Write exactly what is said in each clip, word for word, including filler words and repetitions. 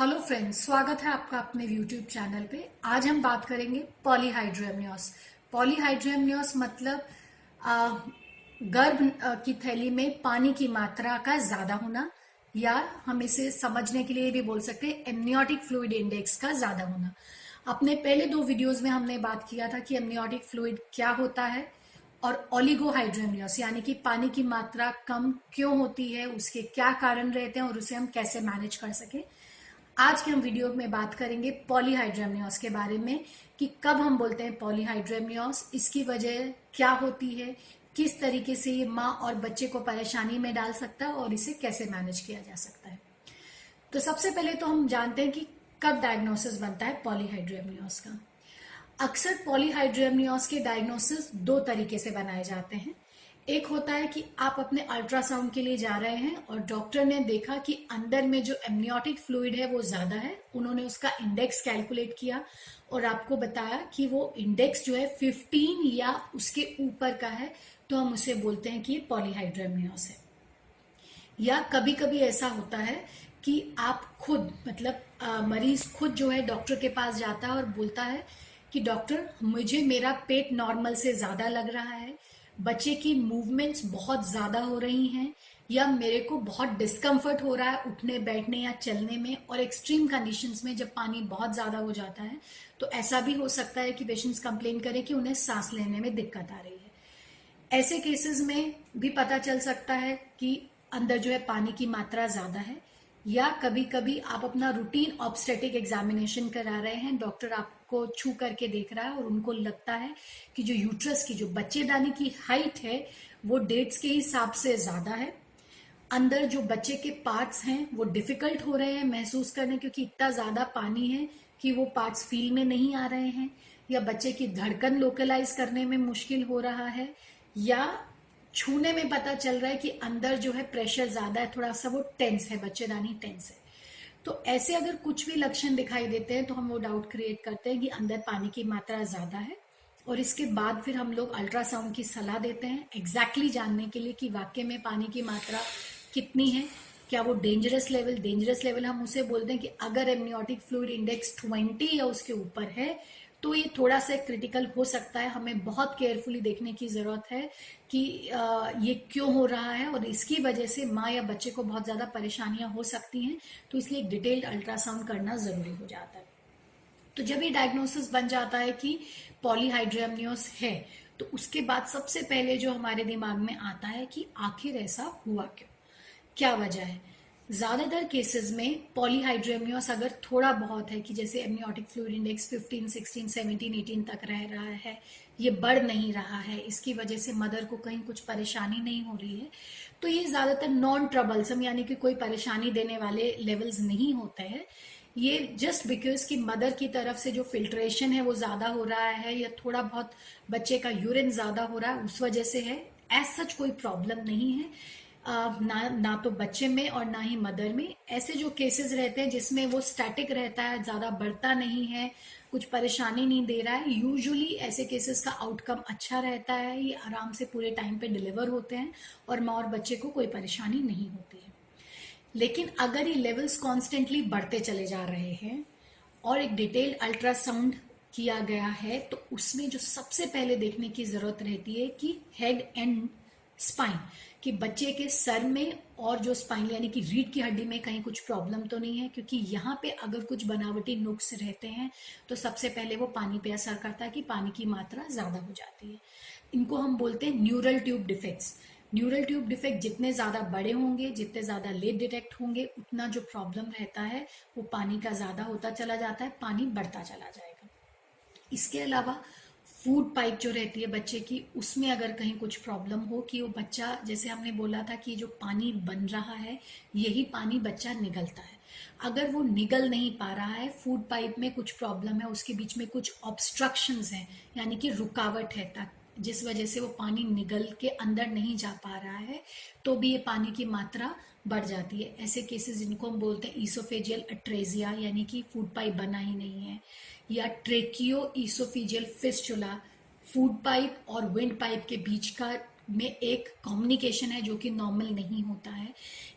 Hello friends, स्वागत है आपका अपने यूट्यूब चैनल पे। आज हम बात करेंगे पॉलीहाइड्रोएमनियोस। पॉलीहाइड्रोएमनियोस मतलब गर्भ की थैली में पानी की मात्रा का ज्यादा होना, या हम इसे समझने के लिए भी बोल सकते हैं एमनियोटिक फ्लूइड इंडेक्स का ज्यादा होना। अपने पहले दो वीडियोस में हमने बात किया था कि एमनियोटिक फ्लूइड क्या होता है और ओलिगोहाइड्रोएमनियोस यानी कि पानी की मात्रा कम क्यों होती है, उसके क्या कारण रहते हैं और उसे हम कैसे मैनेज कर सके। आज के हम वीडियो में बात करेंगे पॉलीहाइड्रोएमनियोस के बारे में कि कब हम बोलते हैं पॉलीहाइड्रोएमनियोस, इसकी वजह क्या होती है, किस तरीके से ये माँ और बच्चे को परेशानी में डाल सकता है और इसे कैसे मैनेज किया जा सकता है। तो सबसे पहले तो हम जानते हैं कि कब डायग्नोसिस बनता है पॉलीहाइड्रोएमनियोस का। अक्सर पॉलीहाइड्रोएमनियोस के डायग्नोसिस दो तरीके से बनाए जाते हैं। एक होता है कि आप अपने अल्ट्रासाउंड के लिए जा रहे हैं और डॉक्टर ने देखा कि अंदर में जो एमनियोटिक फ्लूइड है वो ज्यादा है, उन्होंने उसका इंडेक्स कैलकुलेट किया और आपको बताया कि वो इंडेक्स जो है पंद्रह या उसके ऊपर का है, तो हम उसे बोलते हैं कि ये पॉलीहाइड्रोएमनियोस है। या कभी कभी ऐसा होता है कि आप खुद मतलब आ, मरीज खुद जो है डॉक्टर के पास जाता है और बोलता है कि डॉक्टर मुझे मेरा पेट नॉर्मल से ज्यादा लग रहा है, बच्चे की मूवमेंट्स बहुत ज्यादा हो रही हैं, या मेरे को बहुत डिस्कम्फर्ट हो रहा है उठने बैठने या चलने में, और एक्सट्रीम कंडीशंस में जब पानी बहुत ज्यादा हो जाता है तो ऐसा भी हो सकता है कि पेशेंट्स कंप्लेन करें कि उन्हें सांस लेने में दिक्कत आ रही है। ऐसे केसेस में भी पता चल सकता है कि अंदर जो है पानी की मात्रा ज्यादा है। या कभी कभी आप अपना रूटीन ऑब्स्टेटिक एग्जामिनेशन करा रहे हैं, डॉक्टर आपको छू करके देख रहा है और उनको लगता है कि जो यूट्रस की जो बच्चेदानी की हाइट है वो डेट्स के हिसाब से ज्यादा है, अंदर जो बच्चे के पार्ट्स हैं वो डिफिकल्ट हो रहे हैं महसूस करने, क्योंकि इतना ज्यादा पानी है कि वो पार्ट्स फील में नहीं आ रहे हैं, या बच्चे की धड़कन लोकलाइज करने में मुश्किल हो रहा है, या छूने में पता चल रहा है कि अंदर जो है प्रेशर ज्यादा है, थोड़ा सा वो टेंस है, बच्चेदानी टेंस है। तो ऐसे अगर कुछ भी लक्षण दिखाई देते हैं तो हम वो डाउट क्रिएट करते हैं कि अंदर पानी की मात्रा ज्यादा है, और इसके बाद फिर हम लोग अल्ट्रासाउंड की सलाह देते हैं एग्जैक्टली जानने के लिए कि वाकई में पानी की मात्रा कितनी है, क्या वो डेंजरस लेवल डेंजरस लेवल हम उसे बोलते हैं कि अगर एमनियोटिक फ्लूइड इंडेक्स बीस या उसके ऊपर है तो ये थोड़ा सा क्रिटिकल हो सकता है। हमें बहुत केयरफुली देखने की जरूरत है कि ये क्यों हो रहा है और इसकी वजह से माँ या बच्चे को बहुत ज्यादा परेशानियां हो सकती हैं, तो इसलिए एक डिटेल्ड अल्ट्रासाउंड करना जरूरी हो जाता है। तो जब ये डायग्नोसिस बन जाता है कि पॉलीहाइड्रोएमनियोस है, तो उसके बाद सबसे पहले जो हमारे दिमाग में आता है कि आखिर ऐसा हुआ क्यों, क्या वजह है। ज्यादातर केसेस में पॉलीहाइड्रोएमनियोस अगर थोड़ा बहुत है कि जैसे एमनियोटिक फ्लूइड इंडेक्स पंद्रह, सोलह, सत्रह, अठारह तक रह रहा है, ये बढ़ नहीं रहा है, इसकी वजह से मदर को कहीं कुछ परेशानी नहीं हो रही है, तो ये ज्यादातर नॉन ट्रबलसम यानी कि कोई परेशानी देने वाले लेवल्स नहीं होते हैं। ये जस्ट बिकॉज कि मदर की तरफ से जो फिल्ट्रेशन है वो ज्यादा हो रहा है या थोड़ा बहुत बच्चे का यूरिन ज्यादा हो रहा है, उस वजह से है। एज सच कोई प्रॉब्लम नहीं है ना ना तो बच्चे में और ना ही मदर में। ऐसे जो केसेस रहते हैं जिसमें वो स्टैटिक रहता है, ज्यादा बढ़ता नहीं है, कुछ परेशानी नहीं दे रहा है, यूजुअली ऐसे केसेस का आउटकम अच्छा रहता है, ये आराम से पूरे टाइम पे डिलीवर होते हैं और माँ और बच्चे को कोई परेशानी नहीं होती है। लेकिन अगर ये लेवल्स कॉन्स्टेंटली बढ़ते चले जा रहे हैं और एक डिटेल्ड अल्ट्रासाउंड किया गया है, तो उसमें जो सबसे पहले देखने की जरूरत रहती है कि हेड एंड स्पाइन, कि बच्चे के सर में और जो स्पाइन यानी कि रीढ़ की हड्डी में कहीं कुछ प्रॉब्लम तो नहीं है, क्योंकि यहाँ पे अगर कुछ बनावटी नुक्स रहते हैं तो सबसे पहले वो पानी पे असर करता है कि पानी की मात्रा ज्यादा हो जाती है। इनको हम बोलते हैं neural tube defects. Neural tube defect जितने ज्यादा बड़े होंगे, जितने ज्यादा लेट डिटेक्ट होंगे, उतना जो प्रॉब्लम रहता है वो पानी का ज्यादा होता चला जाता है, पानी बढ़ता चला जाएगा। इसके अलावा फूड पाइप जो रहती है बच्चे की, उसमें अगर कहीं कुछ प्रॉब्लम हो कि वो बच्चा, जैसे हमने बोला था कि जो पानी बन रहा है यही पानी बच्चा निगलता है, अगर वो निगल नहीं पा रहा है, फूड पाइप में कुछ प्रॉब्लम है, उसके बीच में कुछ ऑब्स्ट्रक्शंस हैं यानी कि रुकावट है ताकि जिस वजह से वो पानी निगल के अंदर नहीं जा पा रहा है, तो भी ये पानी की मात्रा बढ़ जाती है। ऐसे केसेस जिनको हम बोलते हैं ईसोफेजियल एट्रेजिया यानी कि फूड पाइप बना ही नहीं है, या ट्रेकियो ईसोफेजियल फिस्चुला, फूड पाइप और विंड पाइप के बीच का में एक कम्युनिकेशन है जो कि नॉर्मल नहीं होता है।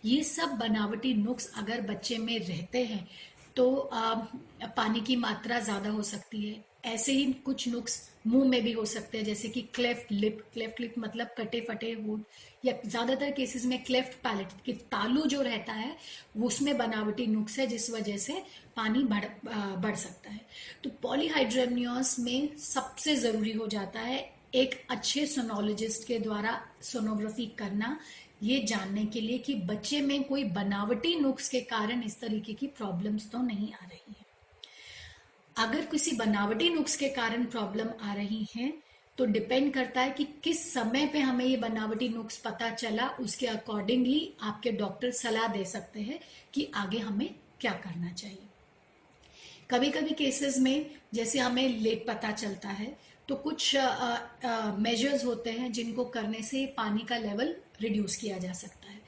ये सब बनावटी नुक्स अगर बच्चे में रहते हैं तो पानी की मात्रा ज्यादा हो सकती है। ऐसे ही कुछ नुक्स मुंह में भी हो सकते हैं, जैसे कि क्लेफ्ट लिप, क्लेफ्ट लिप मतलब कटे फटे होंठ, या ज्यादातर केसेस में क्लेफ्ट पैलेट कि तालू जो रहता है उसमें बनावटी नुक्स है जिस वजह से पानी बढ़ बढ़ सकता है। तो पॉलीहाइड्रोएमनियोस में सबसे जरूरी हो जाता है एक अच्छे सोनोलॉजिस्ट के द्वारा सोनोग्राफी करना, ये जानने के लिए कि बच्चे में कोई बनावटी नुक्स के कारण इस तरीके की प्रॉब्लम्स तो नहीं आ रही है। अगर किसी बनावटी नुक्स के कारण प्रॉब्लम आ रही है तो डिपेंड करता है कि किस समय पे हमें ये बनावटी नुक्स पता चला, उसके अकॉर्डिंगली आपके डॉक्टर सलाह दे सकते हैं कि आगे हमें क्या करना चाहिए। कभी कभी केसेस में जैसे हमें लेट पता चलता है तो कुछ मेजर्स होते हैं जिनको करने से पानी का लेवल रिड्यूस किया जा सकता है।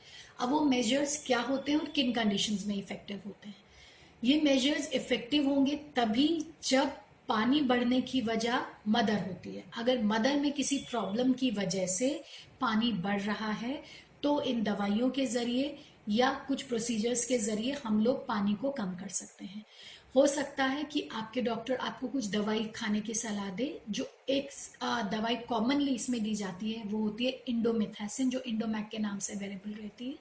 अब वो मेजर्स क्या होते हैं और किन कंडीशंस में इफेक्टिव होते हैं? ये मेजर्स इफेक्टिव होंगे तभी जब पानी बढ़ने की वजह मदर होती है। अगर मदर में किसी प्रॉब्लम की वजह से पानी बढ़ रहा है तो इन दवाइयों के जरिए या कुछ प्रोसीजर्स के जरिए हम लोग पानी को कम कर सकते हैं। हो सकता है कि आपके डॉक्टर आपको कुछ दवाई खाने की सलाह दे। जो एक दवाई कॉमनली इसमें दी जाती है वो होती है इंडोमिथैसिन, जो इंडोमैक के नाम से अवेलेबल रहती है,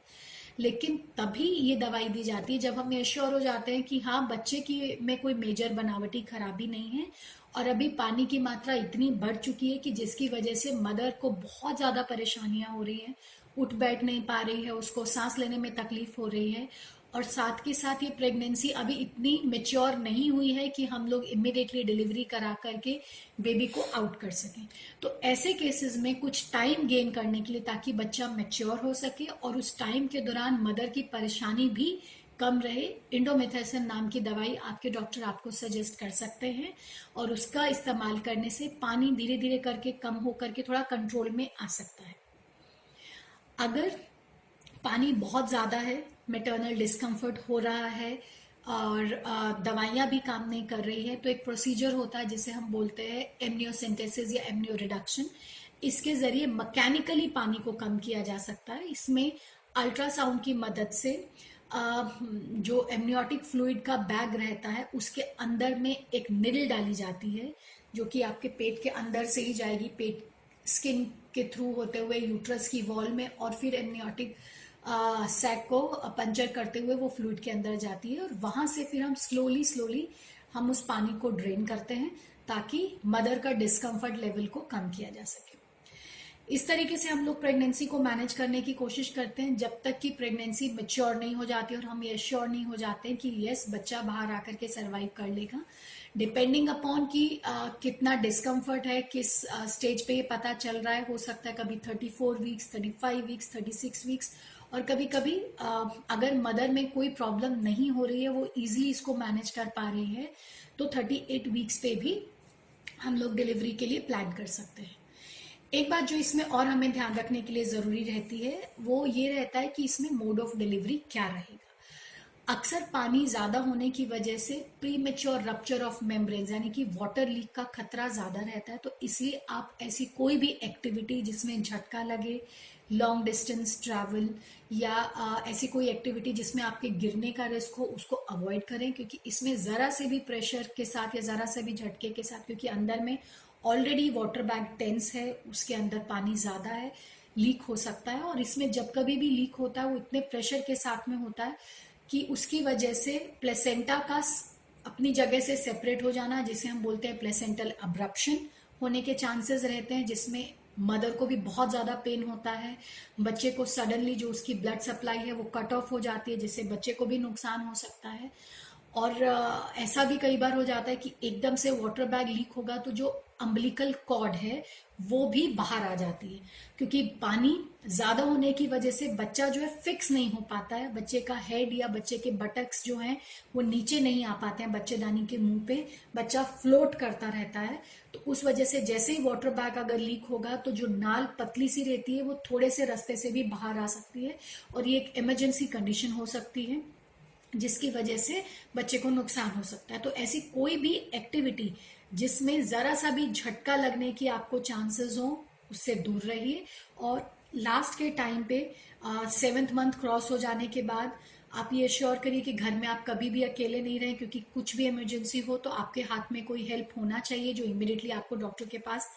लेकिन तभी ये दवाई दी जाती है जब हम ये श्योर हो जाते हैं कि हाँ बच्चे की में कोई मेजर बनावटी खराबी नहीं है और अभी पानी की मात्रा इतनी बढ़ चुकी है कि जिसकी वजह से मदर को बहुत ज़्यादा परेशानियां हो रही हैं, उठ बैठ नहीं पा रही है, उसको सांस लेने में तकलीफ हो रही है और साथ के साथ ये प्रेगनेंसी अभी इतनी मेच्योर नहीं हुई है कि हम लोग इमिडिएटली डिलीवरी करा करके बेबी को आउट कर सकें। तो ऐसे केसेस में कुछ टाइम गेन करने के लिए ताकि बच्चा मेच्योर हो सके और उस टाइम के दौरान मदर की परेशानी भी कम रहे, इंडोमिथैसिन नाम की दवाई आपके डॉक्टर आपको सजेस्ट कर सकते हैं और उसका इस्तेमाल करने से पानी धीरे धीरे करके कम हो करके थोड़ा कंट्रोल में आ सकता है। अगर पानी बहुत ज़्यादा है, मेटर्नल डिस्कम्फर्ट हो रहा है और दवाइयाँ भी काम नहीं कर रही है तो एक प्रोसीजर होता है जिसे हम बोलते हैं एमनियोसेंटेसिस या एमनियो रिडक्शन। इसके जरिए मैकेनिकली पानी को कम किया जा सकता है। इसमें अल्ट्रासाउंड की मदद से जो एमनियोटिक फ्लूइड का बैग रहता है उसके अंदर में एक निडल डाली जाती है जो कि आपके पेट के अंदर से ही जाएगी, पेट स्किन के थ्रू होते हुए यूट्रस की वॉल में और फिर एमनियोटिक सैक को पंचर करते हुए वो फ्लूइड के अंदर जाती है और वहां से फिर हम स्लोली स्लोली हम उस पानी को ड्रेन करते हैं ताकि मदर का डिस्कम्फर्ट लेवल को कम किया जा सके। इस तरीके से हम लोग प्रेगनेंसी को मैनेज करने की कोशिश करते हैं जब तक कि प्रेगनेंसी मैच्योर नहीं हो जाती और हम ये श्योर नहीं हो जाते कि यस बच्चा बाहर आकर के सर्वाइव कर लेगा। डिपेंडिंग अपॉन कि आ, कितना डिस्कम्फर्ट है, किस स्टेज पे ये पता चल रहा है। हो सकता है कभी thirty four weeks, thirty five weeks, thirty six weeks और कभी कभी अगर मदर में कोई प्रॉब्लम नहीं हो रही है, वो इजीली इसको मैनेज कर पा रही है तो थर्टी एट वीक्स पे भी हम लोग डिलीवरी के लिए प्लान कर सकते हैं। एक बात जो इसमें और हमें ध्यान रखने के लिए ज़रूरी रहती है वो ये रहता है कि इसमें मोड ऑफ डिलीवरी क्या रहेगा। अक्सर पानी ज़्यादा होने की वजह से premature rupture of membrane यानी कि वाटर लीक का खतरा ज़्यादा रहता है, तो इसलिए आप ऐसी कोई भी एक्टिविटी जिसमें झटका लगे, लॉन्ग डिस्टेंस ट्रैवल या आ, ऐसी कोई एक्टिविटी जिसमें आपके गिरने का रिस्क हो उसको अवॉइड करें, क्योंकि इसमें ज़रा से भी प्रेशर के साथ या ज़रा से भी झटके के साथ, क्योंकि अंदर में ऑलरेडी वाटर बैग टेंस है, उसके अंदर पानी ज़्यादा है, लीक हो सकता है और इसमें जब कभी भी लीक होता है वो इतने प्रेशर के साथ में होता है कि उसकी वजह से प्लेसेंटा का अपनी जगह से सेपरेट हो जाना, जिसे हम बोलते हैं प्लेसेंटल अब्रप्शन, होने के चांसेस रहते हैं जिसमें मदर को भी बहुत ज़्यादा पेन होता है, बच्चे को सडनली जो उसकी ब्लड सप्लाई है वो कट ऑफ हो जाती है जिससे बच्चे को भी नुकसान हो सकता है। और ऐसा भी कई बार हो जाता है कि एकदम से वाटर बैग लीक होगा तो जो अम्बिलिकल कॉर्ड है वो भी बाहर आ जाती है, क्योंकि पानी ज़्यादा होने की वजह से बच्चा जो है फिक्स नहीं हो पाता है, बच्चे का हेड या बच्चे के बटक्स जो हैं वो नीचे नहीं आ पाते हैं, बच्चेदानी के मुंह पे बच्चा फ्लोट करता रहता है। तो उस वजह से जैसे ही वाटर बैग अगर लीक होगा तो जो नाल पतली सी रहती है वो थोड़े से रास्ते से भी बाहर आ सकती है और ये एक इमरजेंसी कंडीशन हो सकती है जिसकी वजह से बच्चे को नुकसान हो सकता है। तो ऐसी कोई भी एक्टिविटी जिसमें ज़रा सा भी झटका लगने की आपको चांसेस हो उससे दूर रहिए और लास्ट के टाइम पे सेवेंथ मंथ क्रॉस हो जाने के बाद आप ये एश्योर करिए कि घर में आप कभी भी अकेले नहीं रहें, क्योंकि कुछ भी इमरजेंसी हो तो आपके हाथ में कोई हेल्प होना चाहिए जो इमीडिएटली आपको डॉक्टर के पास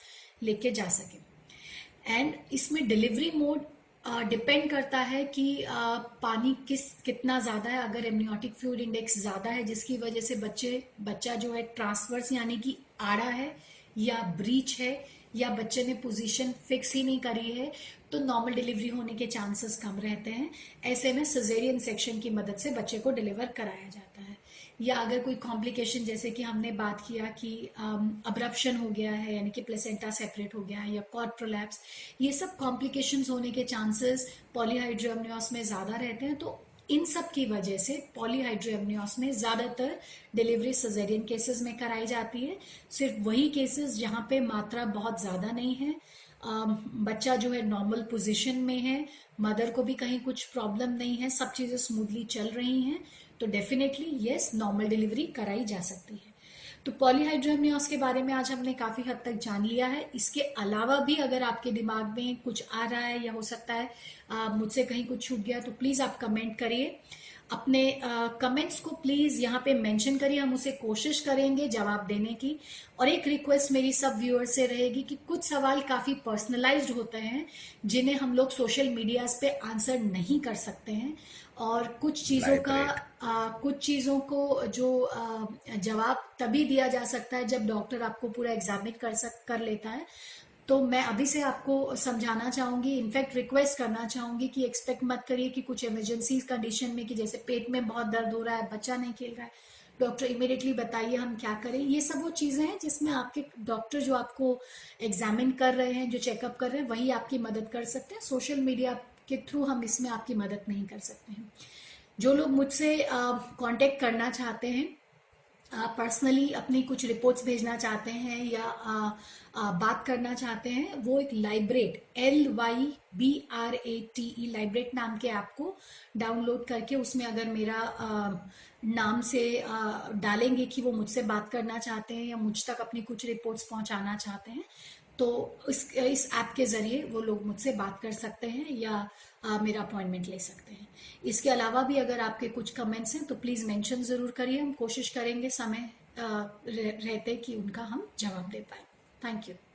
लेके जा सके। एंड इसमें डिलीवरी मोड डिपेंड करता है कि uh, पानी किस कितना ज़्यादा है। अगर एमनियोटिक फ्लूइड इंडेक्स ज़्यादा है जिसकी वजह से बच्चे बच्चा जो है ट्रांसवर्स यानी कि आड़ा है या ब्रीच है या बच्चे ने पोजीशन फिक्स ही नहीं करी है, तो नॉर्मल डिलीवरी होने के चांसेस कम रहते हैं। ऐसे में सिजेरियन सेक्शन की मदद से बच्चे को डिलीवर कराया जाता है। या अगर कोई कॉम्प्लिकेशन जैसे कि हमने बात किया कि अब्रप्शन हो गया है यानी कि प्लेसेंटा सेपरेट हो गया है या कॉर्ड प्रोलैप्स, ये सब कॉम्प्लिकेशंस होने के चांसेस पॉलीहाइड्रोएमनियोस में ज़्यादा रहते हैं। तो इन सब की वजह से पॉलीहाइड्रोएमनियोस में ज़्यादातर डिलीवरी सिजेरियन केसेस में कराई जाती है। सिर्फ वही केसेस जहाँ पे मात्रा बहुत ज़्यादा नहीं है, बच्चा जो है नॉर्मल पोजीशन में है, मदर को भी कहीं कुछ प्रॉब्लम नहीं है, सब चीज़ें स्मूथली चल रही हैं, तो डेफिनेटली येस नॉर्मल डिलीवरी कराई जा सकती है। तो पॉलीहाइड्रोएमनियोस के बारे में आज हमने काफ़ी हद तक जान लिया है। इसके अलावा भी अगर आपके दिमाग में कुछ आ रहा है या हो सकता है आ, मुझसे कहीं कुछ छूट गया तो प्लीज़ आप कमेंट करिए। अपने कमेंट्स को प्लीज़ यहाँ पे मेंशन करिए, हम उसे कोशिश करेंगे जवाब देने की। और एक रिक्वेस्ट मेरी सब व्यूअर्स से रहेगी कि कुछ सवाल काफ़ी पर्सनलाइज्ड होते हैं जिन्हें हम लोग सोशल मीडियाज़ पे आंसर नहीं कर सकते हैं, और कुछ चीज़ों का आ, कुछ चीज़ों को जो जवाब तभी दिया जा सकता है जब डॉक्टर आपको पूरा एग्जामिन कर सक कर लेता है। तो मैं अभी से आपको समझाना चाहूँगी, इनफैक्ट रिक्वेस्ट करना चाहूँगी कि एक्सपेक्ट मत करिए कि कुछ इमरजेंसी कंडीशन में कि जैसे पेट में बहुत दर्द हो रहा है, बच्चा नहीं खेल रहा है, डॉक्टर इमीडिएटली बताइए हम क्या करें। ये सब वो चीज़ें हैं जिसमें आपके डॉक्टर जो आपको एग्जामिन कर रहे हैं, जो चेकअप कर रहे हैं, वही आपकी मदद कर सकते हैं। सोशल मीडिया के थ्रू हम इसमें आपकी मदद नहीं कर सकते हैं। जो लोग मुझसे कॉन्टेक्ट करना चाहते हैं, पर्सनली अपनी कुछ रिपोर्ट्स भेजना चाहते हैं या आ, आ, बात करना चाहते हैं, वो एक Lybrate L Y B R A T E Lybrate नाम के ऐप को डाउनलोड करके उसमें अगर मेरा आ, नाम से आ, डालेंगे कि वो मुझसे बात करना चाहते हैं या मुझ तक अपनी कुछ रिपोर्ट्स पहुंचाना चाहते हैं, तो इस इस ऐप के ज़रिए वो लोग मुझसे बात कर सकते हैं या आ, मेरा अपॉइंटमेंट ले सकते हैं। इसके अलावा भी अगर आपके कुछ कमेंट्स हैं तो प्लीज़ मेंशन ज़रूर करिए, हम कोशिश करेंगे समय आ, रहते कि उनका हम जवाब दे पाए। Thank you.